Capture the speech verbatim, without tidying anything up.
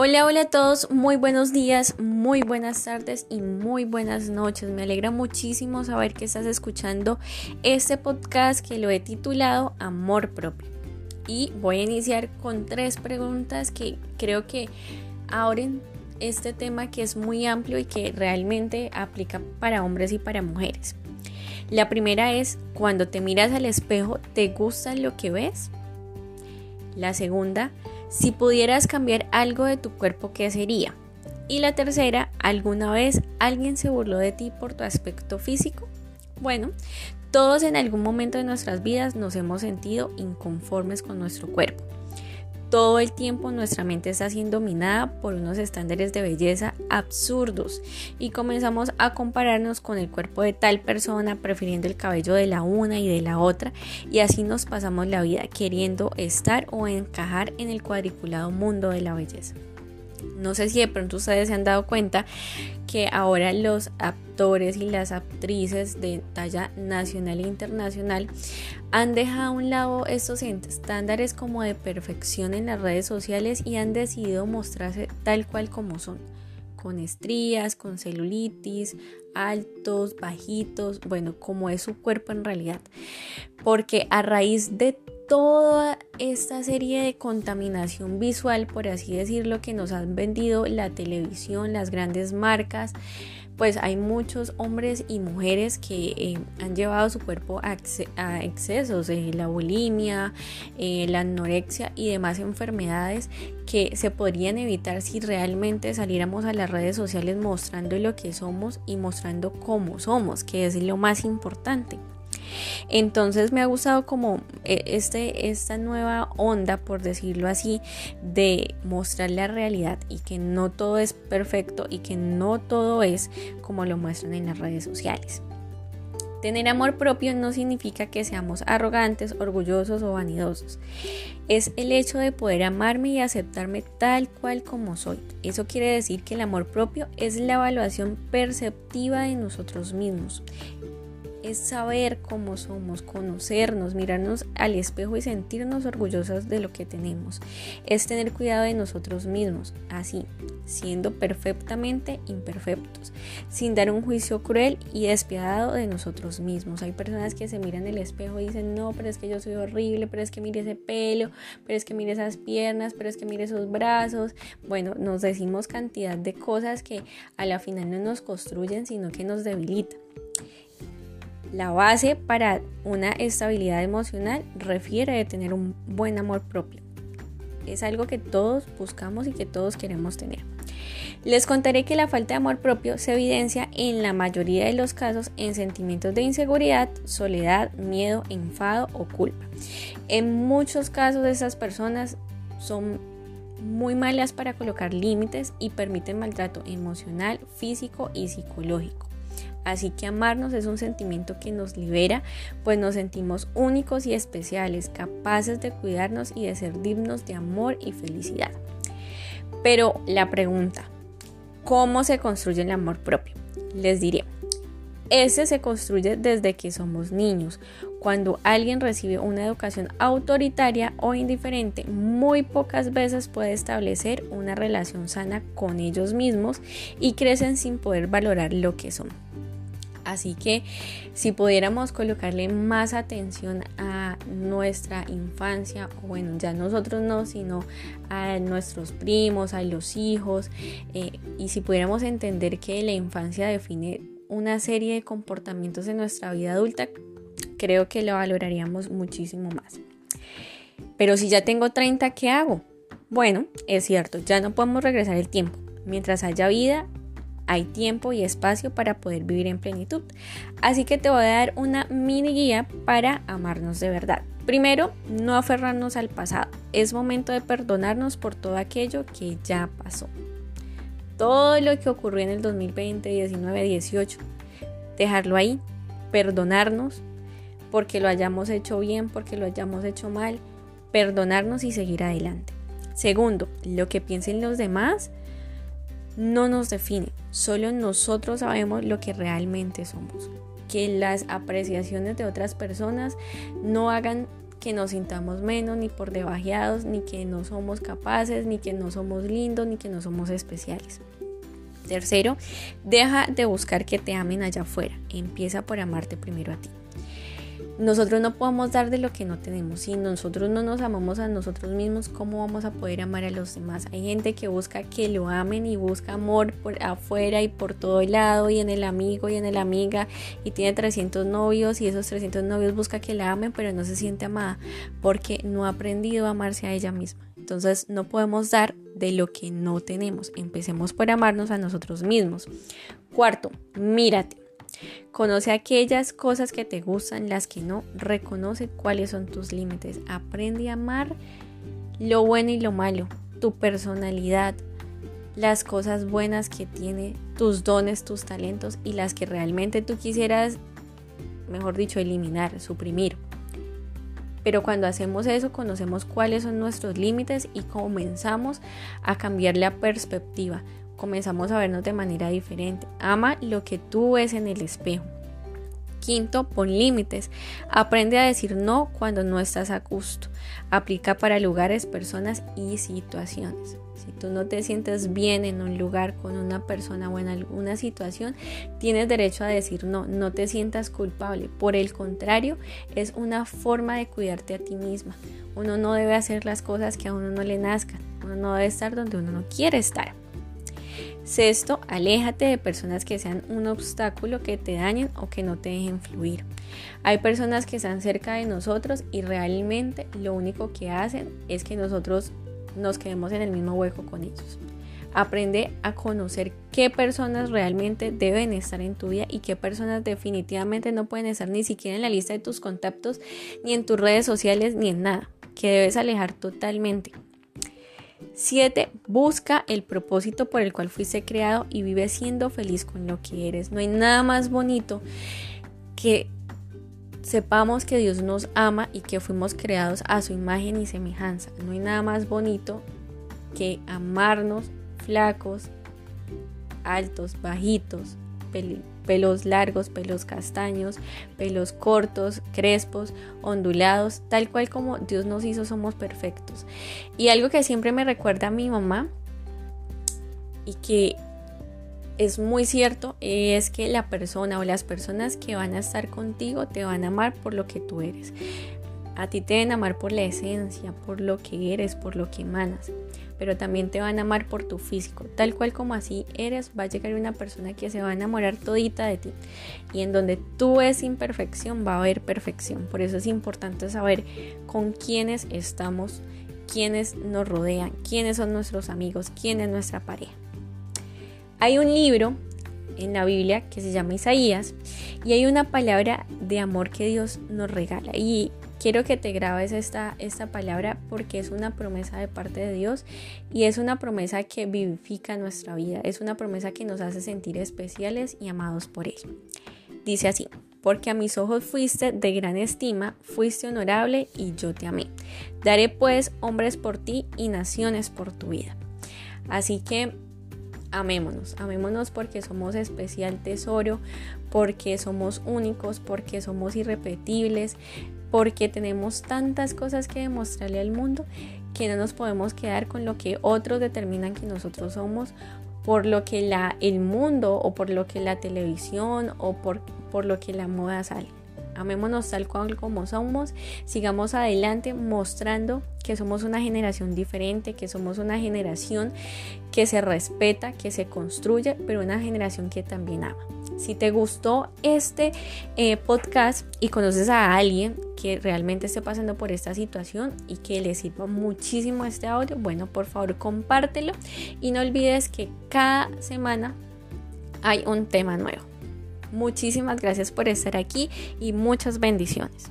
Hola, hola a todos, muy buenos días, muy buenas tardes y muy buenas noches. Me alegra muchísimo saber que estás escuchando este podcast que lo he titulado Amor Propio. Y voy a iniciar con tres preguntas que creo que abren este tema que es muy amplio y que realmente aplica para hombres y para mujeres. La primera es, cuando te miras al espejo, ¿te gusta lo que ves? La segunda, si pudieras cambiar algo de tu cuerpo, ¿qué sería? Y la tercera, ¿alguna vez alguien se burló de ti por tu aspecto físico? Bueno, todos en algún momento de nuestras vidas nos hemos sentido inconformes con nuestro cuerpo. Todo el tiempo nuestra mente está siendo dominada por unos estándares de belleza absurdos y comenzamos a compararnos con el cuerpo de tal persona, prefiriendo el cabello de la una y de la otra, y así nos pasamos la vida queriendo estar o encajar en el cuadriculado mundo de la belleza. No sé si de pronto ustedes se han dado cuenta que ahora los actores y las actrices de talla nacional e internacional han dejado a un lado estos estándares como de perfección en las redes sociales y han decidido mostrarse tal cual como son, con estrías, con celulitis, altos, bajitos, bueno, como es su cuerpo en realidad, porque a raíz de toda esta serie de contaminación visual, por así decirlo, que nos han vendido la televisión, las grandes marcas, pues hay muchos hombres y mujeres que eh, han llevado su cuerpo a, ex- a excesos, eh, la bulimia, eh, la anorexia y demás enfermedades que se podrían evitar si realmente saliéramos a las redes sociales mostrando lo que somos y mostrando cómo somos, que es lo más importante. Entonces me ha gustado como este, esta nueva onda, por decirlo así, de mostrar la realidad y que no todo es perfecto y que no todo es como lo muestran en las redes sociales. Tener amor propio no significa que seamos arrogantes, orgullosos o vanidosos. Es el hecho de poder amarme y aceptarme tal cual como soy. Eso quiere decir que el amor propio es la evaluación perceptiva de nosotros mismos. Es saber cómo somos, conocernos, mirarnos al espejo y sentirnos orgullosos de lo que tenemos. Es tener cuidado de nosotros mismos, así, siendo perfectamente imperfectos, sin dar un juicio cruel y despiadado de nosotros mismos. Hay personas que se miran al espejo y dicen, no, pero es que yo soy horrible, pero es que mire ese pelo, pero es que mire esas piernas, pero es que mire esos brazos. Bueno, nos decimos cantidad de cosas que a la final no nos construyen, sino que nos debilitan. La base para una estabilidad emocional refiere de tener un buen amor propio. Es algo que todos buscamos y que todos queremos tener. Les contaré que la falta de amor propio se evidencia en la mayoría de los casos en sentimientos de inseguridad, soledad, miedo, enfado o culpa. En muchos casos estas personas son muy malas para colocar límites y permiten maltrato emocional, físico y psicológico. Así que amarnos es un sentimiento que nos libera, pues nos sentimos únicos y especiales, capaces de cuidarnos y de ser dignos de amor y felicidad. Pero la pregunta, ¿cómo se construye el amor propio? Les diré, ese se construye desde que somos niños. Cuando alguien recibe una educación autoritaria o indiferente, muy pocas veces puede establecer una relación sana con ellos mismos y crecen sin poder valorar lo que son. Así que si pudiéramos colocarle más atención a nuestra infancia, o bueno, ya nosotros no, sino a nuestros primos, a los hijos, eh, y si pudiéramos entender que la infancia define una serie de comportamientos en nuestra vida adulta, creo que lo valoraríamos muchísimo más. Pero si ya tengo treinta, ¿qué hago? Bueno, es cierto, ya no podemos regresar el tiempo. Mientras haya vida, hay tiempo y espacio para poder vivir en plenitud. Así que te voy a dar una mini guía para amarnos de verdad. Primero, no aferrarnos al pasado. Es momento de perdonarnos por todo aquello que ya pasó. Todo lo que ocurrió en el dos mil veinte, diecinueve, dieciocho. Dejarlo ahí, perdonarnos porque lo hayamos hecho bien, porque lo hayamos hecho mal. Perdonarnos y seguir adelante. Segundo, lo que piensen los demás no nos define, solo nosotros sabemos lo que realmente somos. Que las apreciaciones de otras personas no hagan que nos sintamos menos, ni por debajeados, ni que no somos capaces, ni que no somos lindos, ni que no somos especiales. Tercero, deja de buscar que te amen allá afuera. Empieza por amarte primero a ti. Nosotros no podemos dar de lo que no tenemos. Si nosotros no nos amamos a nosotros mismos, ¿cómo vamos a poder amar a los demás? Hay gente que busca que lo amen y busca amor por afuera y por todo lado y en el amigo y en la amiga y tiene trescientos novios y esos trescientos novios busca que la amen, pero no se siente amada porque no ha aprendido a amarse a ella misma. Entonces no podemos dar de lo que no tenemos. Empecemos por amarnos a nosotros mismos. Cuarto, mírate. Conoce aquellas cosas que te gustan, las que no, reconoce cuáles son tus límites, aprende a amar lo bueno y lo malo, tu personalidad, las cosas buenas que tiene, tus dones, tus talentos y las que realmente tú quisieras, mejor dicho, eliminar, suprimir. Pero cuando hacemos eso, conocemos cuáles son nuestros límites y comenzamos a cambiar la perspectiva. Comenzamos a vernos de manera diferente. Ama lo que tú ves en el espejo. Quinto, pon límites. Aprende a decir no cuando no estás a gusto. Aplica para lugares, personas y situaciones. Si tú no te sientes bien en un lugar, con una persona o en alguna situación, tienes derecho a decir no, no te sientas culpable. Por el contrario, es una forma de cuidarte a ti misma. Uno no debe hacer las cosas que a uno no le nazcan. Uno no debe estar donde uno no quiere estar. Sexto, aléjate de personas que sean un obstáculo, que te dañen o que no te dejen fluir. Hay personas que están cerca de nosotros y realmente lo único que hacen es que nosotros nos quedemos en el mismo hueco con ellos. Aprende a conocer qué personas realmente deben estar en tu vida y qué personas definitivamente no pueden estar ni siquiera en la lista de tus contactos, ni en tus redes sociales, ni en nada, que debes alejar totalmente. siete. Busca el propósito por el cual fuiste creado y vive siendo feliz con lo que eres. No hay nada más bonito que sepamos que Dios nos ama y que fuimos creados a su imagen y semejanza. No hay nada más bonito que amarnos flacos, altos, bajitos, pel- pelos largos, pelos castaños, pelos cortos, crespos, ondulados, tal cual como Dios nos hizo, somos perfectos. Y algo que siempre me recuerda a mi mamá y que es muy cierto es que la persona o las personas que van a estar contigo te van a amar por lo que tú eres. A ti te deben amar por la esencia, por lo que eres, por lo que emanas, pero también te van a amar por tu físico. Tal cual como así eres, va a llegar una persona que se va a enamorar todita de ti. Y en donde tú ves imperfección, va a haber perfección. Por eso es importante saber con quiénes estamos, quiénes nos rodean, quiénes son nuestros amigos, quién es nuestra pareja. Hay un libro en la Biblia que se llama Isaías y hay una palabra de amor que Dios nos regala. Y quiero que te grabes esta, esta palabra porque es una promesa de parte de Dios y es una promesa que vivifica nuestra vida, es una promesa que nos hace sentir especiales y amados por Él. Dice así: porque a mis ojos fuiste de gran estima, fuiste honorable y yo te amé. Daré pues hombres por ti y naciones por tu vida. Así que amémonos, amémonos porque somos especial tesoro, porque somos únicos, porque somos irrepetibles, porque tenemos tantas cosas que demostrarle al mundo que no nos podemos quedar con lo que otros determinan que nosotros somos, por lo que la, el mundo o por lo que la televisión o por, por lo que la moda sale. Amémonos tal cual como somos, sigamos adelante mostrando que somos una generación diferente, que somos una generación que se respeta, que se construye, pero una generación que también ama. Si te gustó este eh, podcast y conoces a alguien que realmente esté pasando por esta situación y que le sirva muchísimo este audio, bueno, por favor compártelo y no olvides que cada semana hay un tema nuevo. Muchísimas gracias por estar aquí y muchas bendiciones.